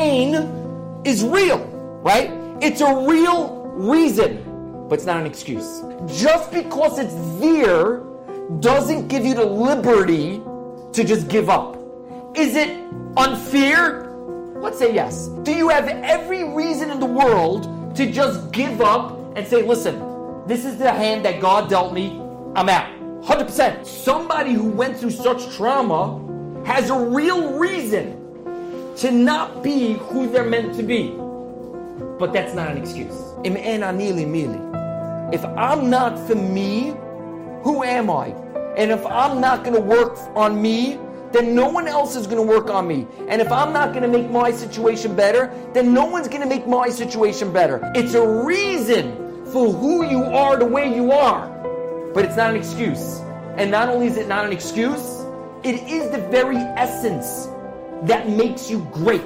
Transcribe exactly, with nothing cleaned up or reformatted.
pain is real, right? It's a real reason, but it's not an excuse. Just because it's there doesn't give you the liberty to just give up. Is it unfair? Let's say yes. Do you have every reason in the world to just give up and say, listen, this is the hand that God dealt me, I'm out? one hundred percent. Somebody who went through such trauma has a real reason to not be who they're meant to be. But that's not an excuse. If I'm not for me, who am I? And if I'm not going to work on me, then no one else is going to work on me. And if I'm not going to make my situation better, then no one's going to make my situation better. It's a reason for who you are the way you are, but it's not an excuse. And not only is it not an excuse, it is the very essence that makes you great.